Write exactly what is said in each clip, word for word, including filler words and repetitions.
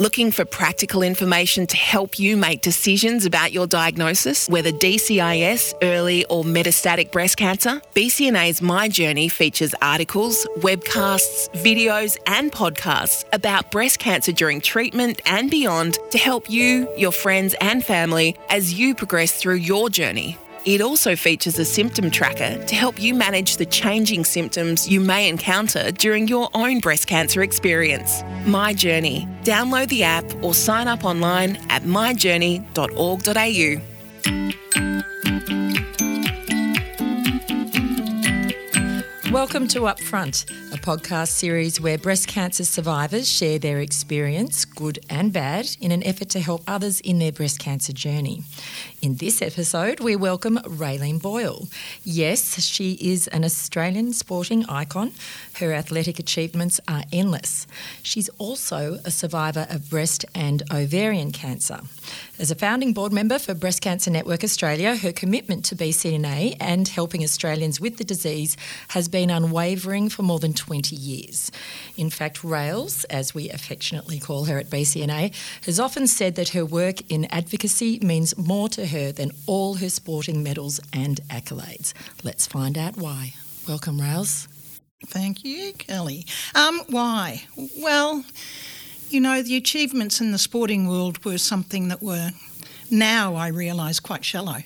Looking for practical information to help you make decisions about your diagnosis, whether D C I S, early or metastatic breast cancer? B C N A's My Journey features articles, webcasts, videos and podcasts about breast cancer during treatment and beyond to help you, your friends and family as you progress through your journey. It also features a symptom tracker to help you manage the changing symptoms you may encounter during your own breast cancer experience. My Journey. Download the app or sign up online at my journey dot org dot a u. Welcome to Upfront, a podcast series where breast cancer survivors share their experience, good and bad, in an effort to help others in their breast cancer journey. In this episode, we welcome Raylene Boyle. Yes, she is an Australian sporting icon. Her athletic achievements are endless. She's also a survivor of breast and ovarian cancer. As a founding board member for Breast Cancer Network Australia, her commitment to B C N A and helping Australians with the disease has been unwavering for more than twenty years. In fact, Rails, as we affectionately call her at B C N A, has often said that her work in advocacy means more to her than all her sporting medals and accolades. Let's find out why. Welcome, Rails. Thank you, Kelly. Um, why? Well, you know, the achievements in the sporting world were something that were, now I realise, quite shallow.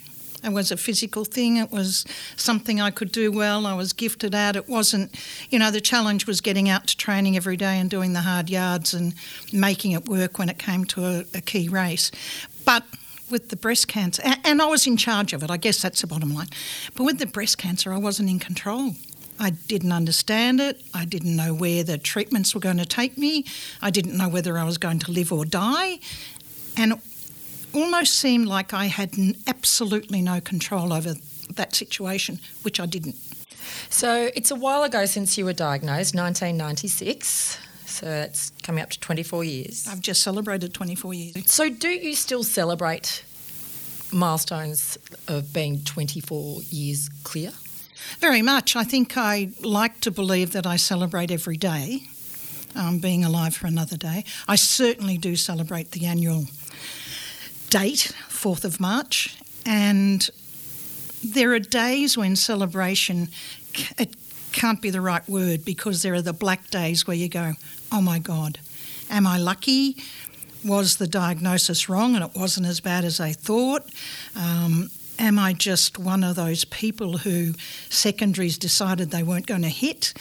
It was a physical thing. It was something I could do well. I was gifted at. It wasn't, you know, the challenge was getting out to training every day and doing the hard yards and making it work when it came to a, a key race. But with the breast cancer, and I was in charge of it, I guess that's the bottom line. But with the breast cancer, I wasn't in control. I didn't understand it. I didn't know where the treatments were going to take me. I didn't know whether I was going to live or die. And it almost seemed like I had absolutely no control over that situation, which I didn't. So it's a while ago since you were diagnosed, nineteen ninety-six. So that's coming up to twenty-four years. I've just celebrated twenty-four years. So do you still celebrate milestones of being twenty-four years clear? Very much. I think I like to believe that I celebrate every day, um, being alive for another day. I certainly do celebrate the annual date, fourth of March, and there are days when celebration, it can't be the right word, because there are the black days where you go, oh my God, am I lucky? Was the diagnosis wrong and it wasn't as bad as I thought? Um Am I just one of those people who secondaries decided they weren't going to hit?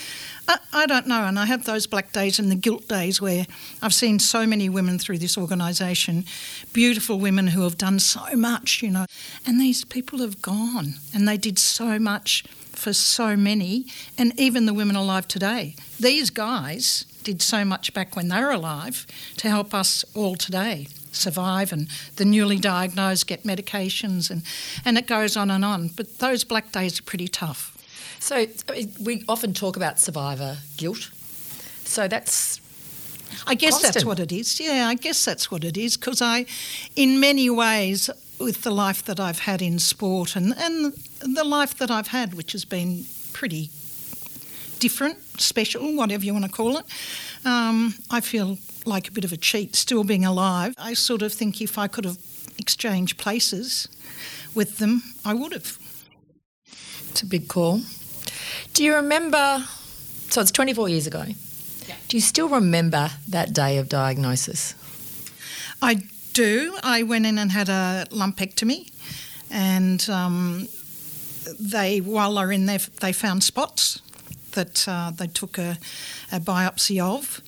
I, I don't know, and I have those black days and the guilt days where I've seen so many women through this organisation, beautiful women who have done so much, you know, and these people have gone and they did so much for so many, and even the women alive today. These guys did so much back when they were alive to help us all today survive, and the newly diagnosed get medications, and, and it goes on and on. But those black days are pretty tough. So we often talk about survivor guilt. So that's I guess constant. That's what it is. Yeah, I guess that's what it is, because I, in many ways, with the life that I've had in sport and, and the life that I've had, which has been pretty different, special, whatever you want to call it, um, I feel like a bit of a cheat still being alive. I sort of think if I could have exchanged places with them, I would have. It's a big call. Do you remember, so it's twenty-four years ago, yeah. Do you still remember that day of diagnosis? I do. I went in and had a lumpectomy, and um, they, while they were in there, they found spots that uh, they took a, a biopsy of.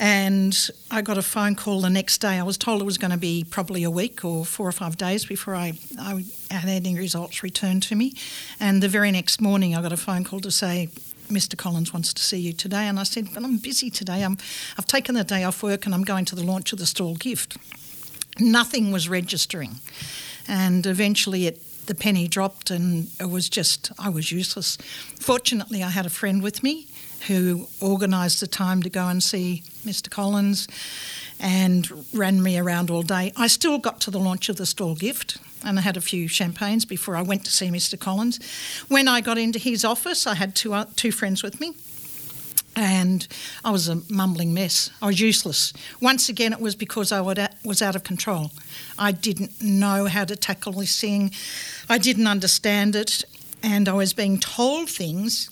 And I got a phone call the next day. I was told it was going to be probably a week or four or five days before I, I had any results returned to me. And the very next morning I got a phone call to say, Mister Collins wants to see you today. And I said, but I'm busy today. I'm, I've taken the day off work and I'm going to the launch of the stall gift. Nothing was registering. And eventually it the penny dropped and it was just, I was useless. Fortunately, I had a friend with me who organised the time to go and see Mister Collins and ran me around all day. I still got to the launch of the stall gift and I had a few champagnes before I went to see Mister Collins. When I got into his office, I had two, two friends with me And I was a mumbling mess. I was useless. Once again, it was because I was out of control. I didn't know how to tackle this thing. I didn't understand it. And I was being told things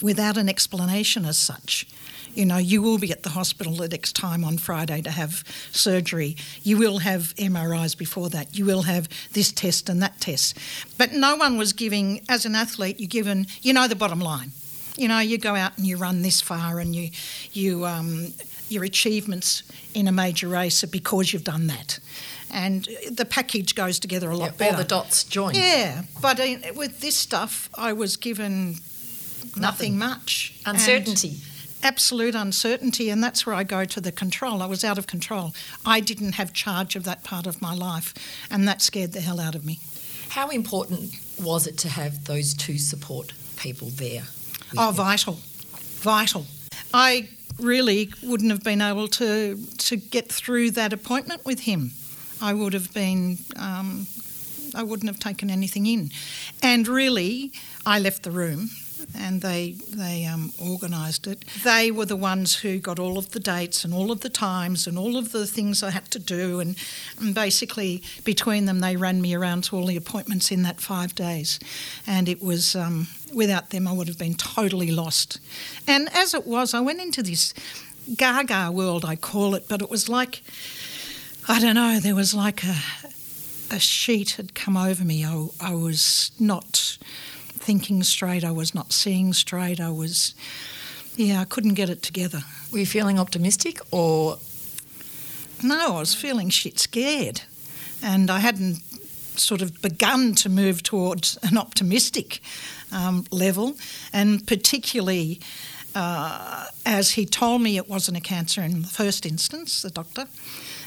without an explanation as such. You know, you will be at the hospital at X time on Friday to have surgery. You will have M R Is before that. You will have this test and that test. But no one was giving, as an athlete, you're given, you know, the bottom line. You know, you go out and you run this far and you, you, um, your achievements in a major race are because you've done that. And the package goes together a lot yeah, better. All the dots join. Yeah, but in, with this stuff, I was given nothing, nothing much. Uncertainty. Absolute uncertainty, and that's where I go to the control. I was out of control. I didn't have charge of that part of my life, and that scared the hell out of me. How important was it to have those two support people there? Oh, vital, vital. I really wouldn't have been able to to get through that appointment with him. I would have been, um, I wouldn't have taken anything in. And really, I left the room and they, they um, organised it. They were the ones who got all of the dates and all of the times and all of the things I had to do, and, and basically between them they ran me around to all the appointments in that five days. And it was... Um, without them, I would have been totally lost. And as it was, I went into this gaga world, I call it, but it was like, I don't know, there was like a a sheet had come over me. I, I was not thinking straight. I was not seeing straight. I was, yeah, I couldn't get it together. Were you feeling optimistic or...? No, I was feeling shit scared. And I hadn't sort of begun to move towards an optimistic Um, level, and particularly uh, as he told me it wasn't a cancer in the first instance, the doctor,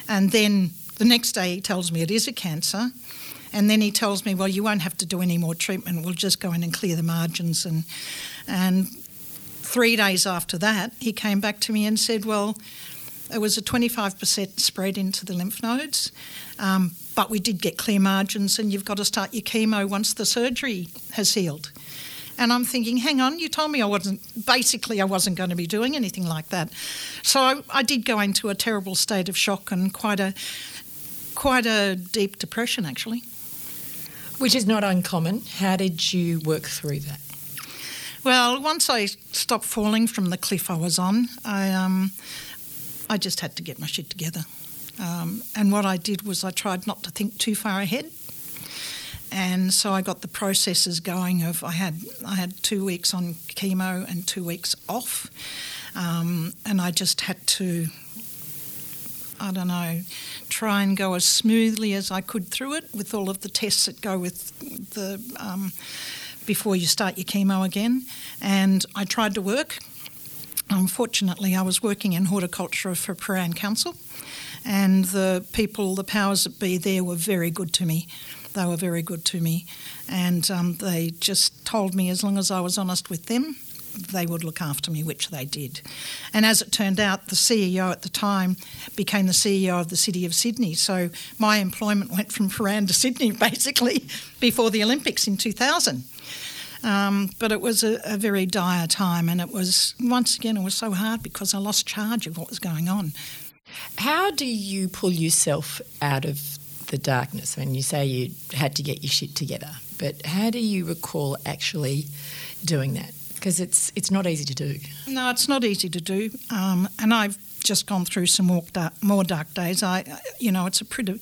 and then the next day he tells me it is a cancer, and then he tells me, well, you won't have to do any more treatment, we'll just go in and clear the margins. And and three days after that he came back to me and said, well, it was a twenty-five percent spread into the lymph nodes, um, but we did get clear margins, and you've got to start your chemo once the surgery has healed. And I'm thinking, hang on, you told me I wasn't, basically I wasn't going to be doing anything like that. So I, I did go into a terrible state of shock and quite a, quite a deep depression, actually. Which is not uncommon. How did you work through that? Well, once I stopped falling from the cliff I was on, I, um, I just had to get my shit together. Um, and what I did was I tried not to think too far ahead. And so I got the processes going of I had I had two weeks on chemo and two weeks off, um, and I just had to, I don't know, try and go as smoothly as I could through it with all of the tests that go with the um, before you start your chemo again. And I tried to work. Unfortunately, I was working in horticulture for Prairie Council, and the people, the powers that be there, were very good to me. They were very good to me, and um, they just told me as long as I was honest with them, they would look after me, which they did. And as it turned out, the C E O at the time became the C E O of the City of Sydney, so my employment went from Prairie to Sydney, basically, before the Olympics in two thousand. Um, but it was a, a very dire time, and it was, once again, it was so hard because I lost charge of what was going on. How do you pull yourself out of the darkness? I mean, you say you had to get your shit together, but how do you recall actually doing that? Because it's it's not easy to do. No, it's not easy to do, um, and I've just gone through some more dark, more dark days. I, you know, it's a pretty...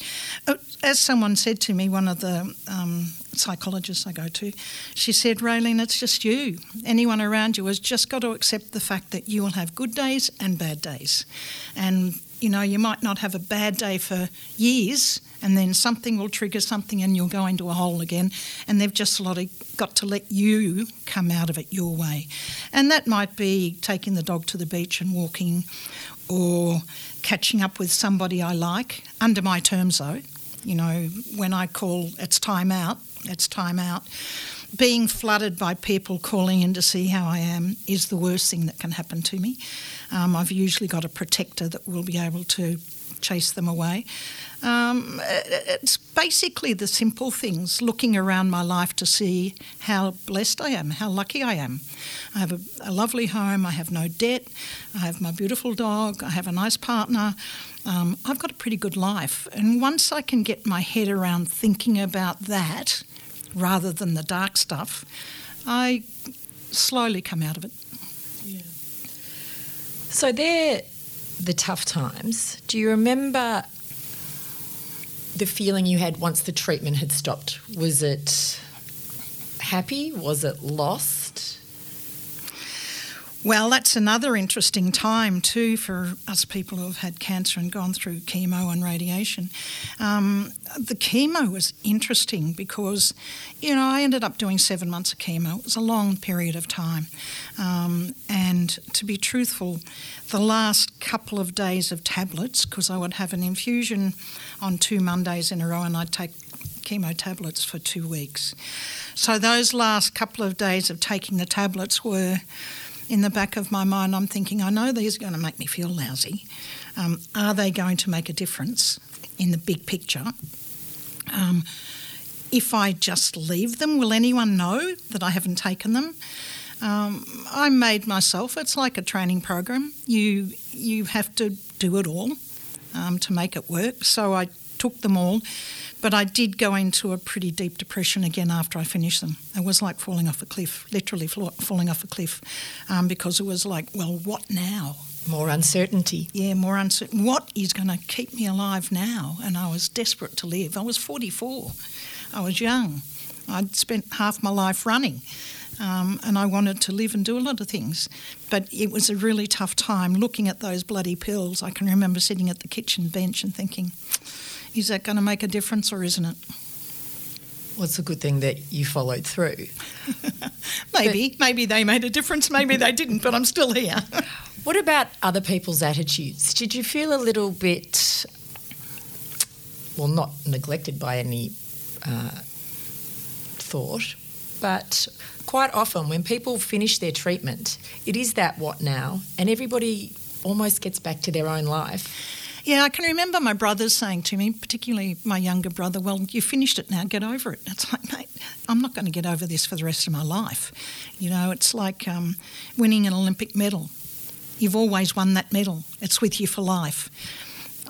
As someone said to me, one of the um, psychologists I go to, she said, Raylene, it's just you. Anyone around you has just got to accept the fact that you will have good days and bad days. And, you know, you might not have a bad day for years, and then something will trigger something and you'll go into a hole again, and they've just got to let you come out of it your way. And that might be taking the dog to the beach and walking, or catching up with somebody I like, under my terms though. You know, when I call, it's time out, it's time out. Being flooded by people calling in to see how I am is the worst thing that can happen to me. Um, I've usually got a protector that will be able to chase them away. Um, it's basically the simple things, looking around my life to see how blessed I am, how lucky I am. I have a, a lovely home, I have no debt, I have my beautiful dog, I have a nice partner. Um, I've got a pretty good life. And once I can get my head around thinking about that rather than the dark stuff, I slowly come out of it. Yeah. So they're the tough times. Do you remember the feeling you had once the treatment had stopped? Was it happy? Was it lost? Well, that's another interesting time too for us people who have had cancer and gone through chemo and radiation. Um, the chemo was interesting because, you know, I ended up doing seven months of chemo. It was a long period of time. Um, and to be truthful, the last couple of days of tablets, because I would have an infusion on two Mondays in a row and I'd take chemo tablets for two weeks. So those last couple of days of taking the tablets were... in the back of my mind, I'm thinking, I know these are going to make me feel lousy. Um, are they going to make a difference in the big picture? Um, if I just leave them, will anyone know that I haven't taken them? Um, I made myself, it's like a training program. You, you have to do it all um, to make it work. So I took them all, but I did go into a pretty deep depression again after I finished them. It was like falling off a cliff, literally falling off a cliff, um, because it was like, well, what now? More uncertainty. Yeah, more uncertainty. What is going to keep me alive now? And I was desperate to live. I was forty-four. I was young. I'd spent half my life running, um, and I wanted to live and do a lot of things. But it was a really tough time looking at those bloody pills. I can remember sitting at the kitchen bench and thinking... is that going to make a difference or isn't it? Well, it's a good thing that you followed through. maybe. But maybe they made a difference, maybe they didn't, but I'm still here. What about other people's attitudes? Did you feel a little bit, well, not neglected by any uh, thought, but quite often when people finish their treatment, it is that what now, and everybody almost gets back to their own life. Yeah, I can remember my brothers saying to me, particularly my younger brother, well, you finished it now, get over it. It's like, mate, I'm not going to get over this for the rest of my life. You know, it's like um, winning an Olympic medal. You've always won that medal. It's with you for life.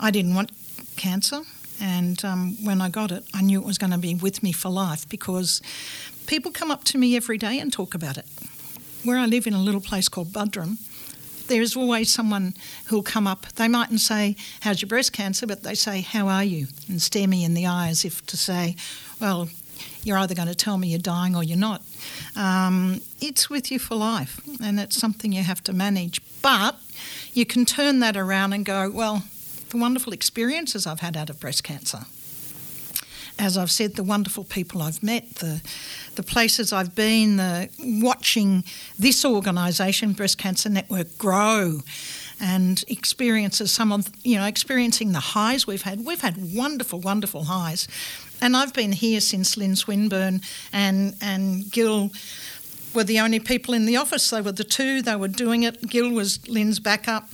I didn't want cancer, and um, when I got it, I knew it was going to be with me for life because people come up to me every day and talk about it. Where I live in a little place called Budrum, there's always someone who'll come up. They mightn't say, how's your breast cancer, but they say, how are you? And stare me in the eye as if to say, well, you're either going to tell me you're dying or you're not. Um, it's with you for life, and it's something you have to manage. But you can turn that around and go, well, the wonderful experiences I've had out of breast cancer. As I've said, the wonderful people I've met, the the places I've been, the watching this organisation, Breast Cancer Network, grow and experiences some of, you know, experiencing the highs we've had. We've had wonderful, wonderful highs. And I've been here since Lynn Swinburne and, and Gil were the only people in the office. They were the two, they were doing it. Gil was Lynn's backup.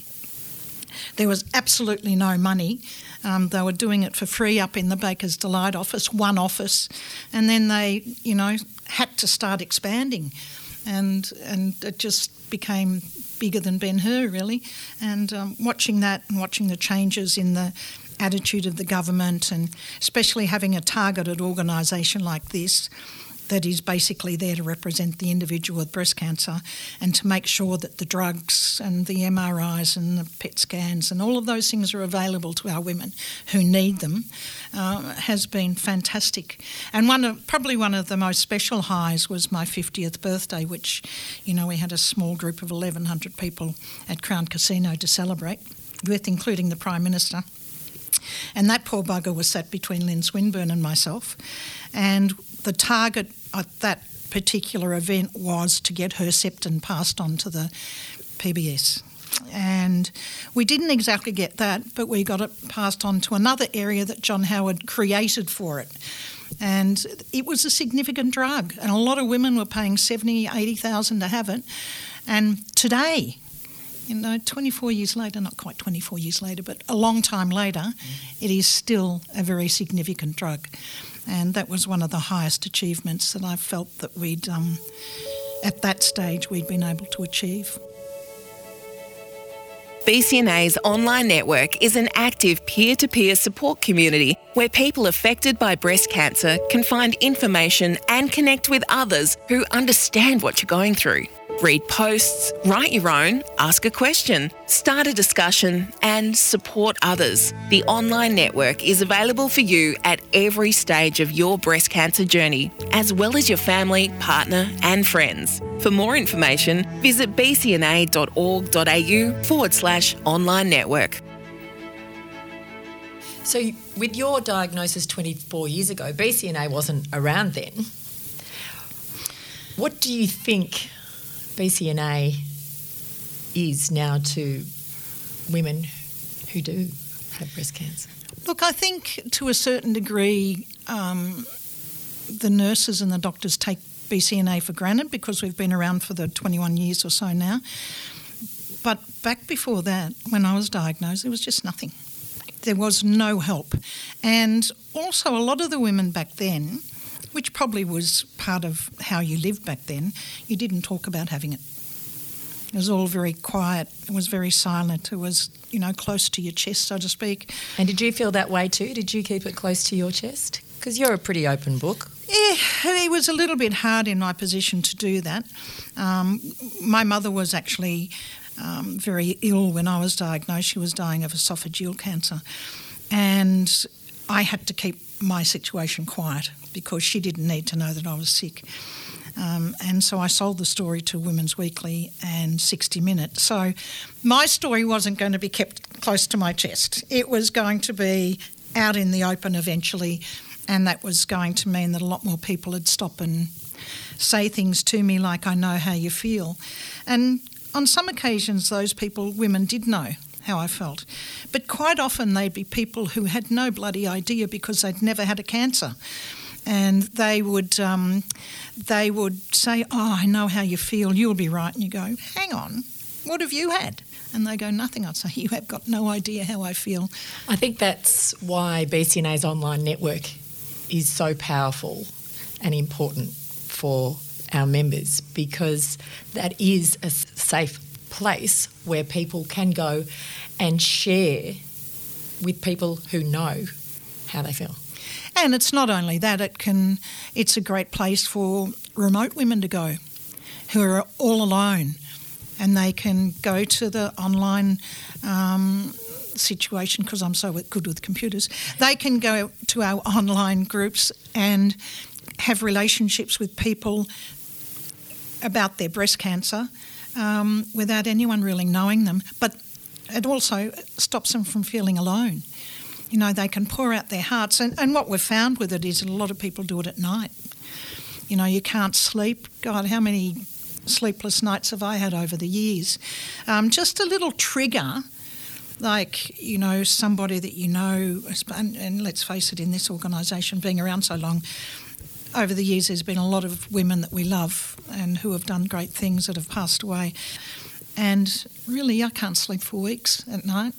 There was absolutely no money. Um, they were doing it for free up in the Baker's Delight office, one office, and then they, you know, had to start expanding, and and it just became bigger than Ben-Hur really. And um, watching that and watching the changes in the attitude of the government, and especially having a targeted organisation like this that is basically there to represent the individual with breast cancer and to make sure that the drugs and the M R Is and the P E T scans and all of those things are available to our women who need them, uh, has been fantastic. And one of, probably one of the most special highs was my fiftieth birthday, which, you know, we had a small group of eleven hundred people at Crown Casino to celebrate with, including the Prime Minister. And that poor bugger was sat between Lynn Swinburne and myself, and the target at that particular event was to get Herceptin passed on to the P B S. And we didn't exactly get that, but we got it passed on to another area that John Howard created for it. And it was a significant drug, and a lot of women were paying seventy thousand dollars, eighty thousand dollars to have it. And today you know, twenty-four years later, not quite twenty-four years later, but a long time later, mm. it is still a very significant drug. And that was one of the highest achievements that I felt that we'd, um, at that stage, we'd been able to achieve. B C N A's online network is an active peer-to-peer support community where people affected by breast cancer can find information and connect with others who understand what you're going through. Read posts, write your own, ask a question, start a discussion and support others. The online network is available for you at every stage of your breast cancer journey, as well as your family, partner and friends. For more information, visit bcna.org.au forward slash online network. So with your diagnosis twenty-four years ago, B C N A wasn't around then. What do you think B C N A is now to women who do have breast cancer? Look, I think to a certain degree um, the nurses and the doctors take B C N A for granted because we've been around for the twenty-one years or so now. But back before that, when I was diagnosed, there was just nothing. There was no help. And also a lot of the women back then, which probably was part of how you lived back then, you didn't talk about having it. It was all very quiet. It was very silent. It was, you know, close to your chest, so to speak. And did you feel that way too? Did you keep it close to your chest? Because you're a pretty open book. Yeah, it was a little bit hard in my position to do that. Um, my mother was actually um, very ill when I was diagnosed. She was dying of esophageal cancer. And I had to keep my situation quiet because she didn't need to know that I was sick. Um, and so I sold the story to Women's Weekly and sixty minutes. So my story wasn't going to be kept close to my chest. It was going to be out in the open eventually, and that was going to mean that a lot more people would stop and say things to me like, I know how you feel. And on some occasions those people, women, did know how I felt. But quite often they'd be people who had no bloody idea because they'd never had a cancer. And they would um, they would say, oh, I know how you feel, you'll be right. And you go, hang on, what have you had? And they go, nothing. I'd say, you have got no idea how I feel. I think that's why B C N A's online network is so powerful and important for our members, because that is a safe place where people can go and share with people who know how they feel. And it's not only that, it can it's a great place for remote women to go who are all alone, and they can go to the online um, situation, because I'm so good with computers, they can go to our online groups and have relationships with people about their breast cancer um, without anyone really knowing them. But it also stops them from feeling alone. You know, they can pour out their hearts. And, and what we've found with it is a lot of people do it at night. You know, you can't sleep. God, how many sleepless nights have I had over the years? Um, just a little trigger, like, you know, somebody that you know, and, and let's face it, in this organisation, being around so long, over the years there's been a lot of women that we love and who have done great things that have passed away. And really, I can't sleep for weeks at night.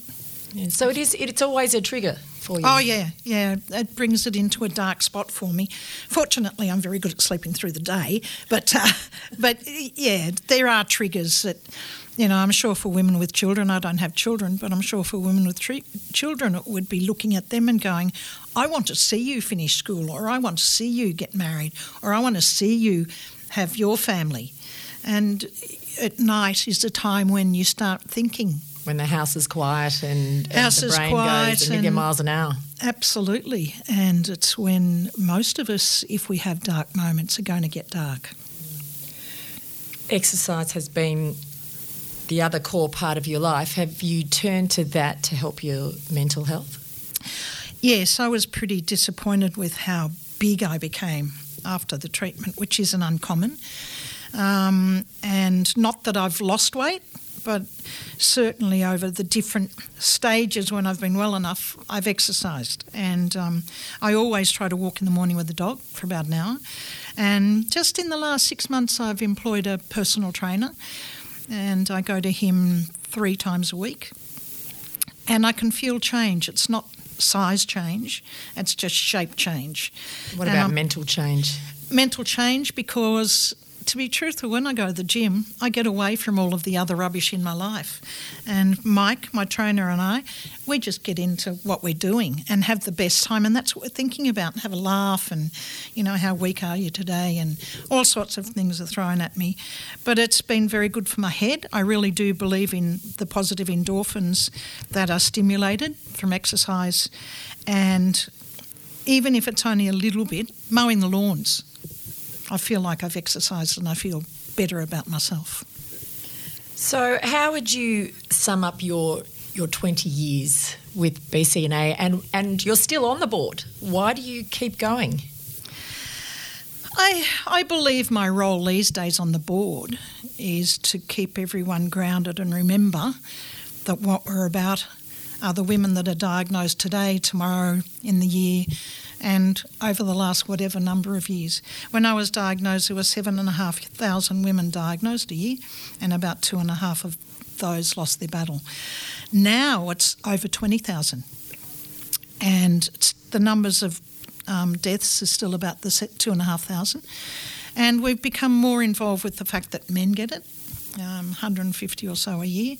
Yeah, so it is. It's always a trigger for you. Oh, yeah, yeah. It brings it into a dark spot for me. Fortunately, I'm very good at sleeping through the day. But, uh, but yeah, there are triggers that, you know, I'm sure for women with children, I don't have children, but I'm sure for women with tri- children it would be looking at them and going, I want to see you finish school, or I want to see you get married, or I want to see you have your family. And at night is the time when you start thinking. When the house is quiet and, and house the brain is quiet goes a million miles an hour. Absolutely. And it's when most of us, if we have dark moments, are going to get dark. Exercise has been the other core part of your life. Have you turned to that to help your mental health? Yes, I was pretty disappointed with how big I became after the treatment, which isn't uncommon. Um, and not that I've lost weight, but certainly over the different stages when I've been well enough, I've exercised. And um, I always try to walk in the morning with the dog for about an hour. And just in the last six months I've employed a personal trainer, and I go to him three times a week, and I can feel change. It's not size change, it's just shape change. What and about I'm, mental change? Mental change, because to be truthful, when I go to the gym, I get away from all of the other rubbish in my life. And Mike, my trainer, and I, we just get into what we're doing and have the best time, and that's what we're thinking about, and have a laugh and, you know, how weak are you today, and all sorts of things are thrown at me. But it's been very good for my head. I really do believe in the positive endorphins that are stimulated from exercise, and even if it's only a little bit, mowing the lawns, I feel like I've exercised and I feel better about myself. So how would you sum up your your twenty years with B C N A, and, and you're still on the board? Why do you keep going? I I believe my role these days on the board is to keep everyone grounded and remember that what we're about are the women that are diagnosed today, tomorrow, in the year, and over the last whatever number of years. When I was diagnosed, there were seven and a half thousand women diagnosed a year, and about two and a half of those lost their battle. Now it's over twenty thousand, and it's, the numbers of um, deaths is still about the two and a half thousand, and we've become more involved with the fact that men get it, um, one hundred fifty or so a year.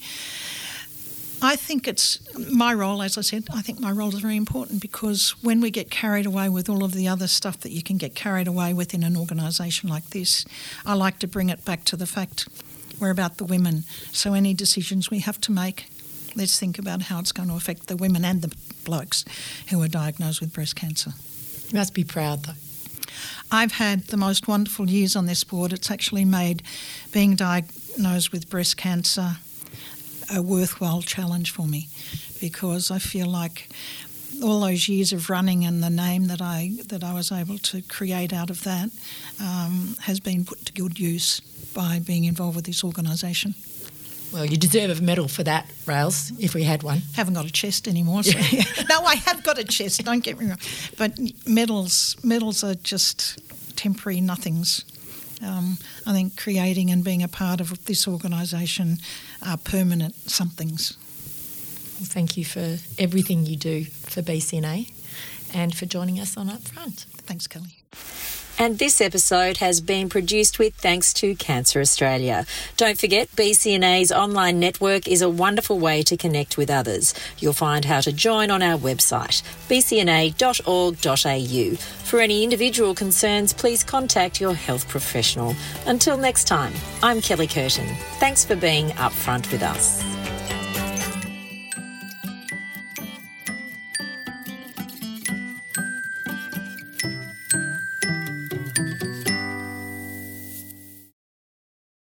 I think it's my role, as I said, I think my role is very important, because when we get carried away with all of the other stuff that you can get carried away with in an organisation like this, I like to bring it back to the fact we're about the women. So any decisions we have to make, let's think about how it's going to affect the women and the blokes who are diagnosed with breast cancer. You must be proud, though. I've had the most wonderful years on this board. It's actually made being diagnosed with breast cancer a worthwhile challenge for me, because I feel like all those years of running and the name that I that I was able to create out of that um, has been put to good use by being involved with this organisation. Well, you deserve a medal for that, Rails, if we had one. Haven't got a chest anymore. So. No, I have got a chest, don't get me wrong. But medals, medals are just temporary nothings. Um, I think creating and being a part of this organisation are permanent somethings. Well, thank you for everything you do for B C N A and for joining us on Up Front. Thanks, Kelly. And this episode has been produced with thanks to Cancer Australia. Don't forget, B C N A's online network is a wonderful way to connect with others. You'll find how to join on our website, b c n a dot org dot a u. For any individual concerns, please contact your health professional. Until next time, I'm Kelly Curtin. Thanks for being upfront with us.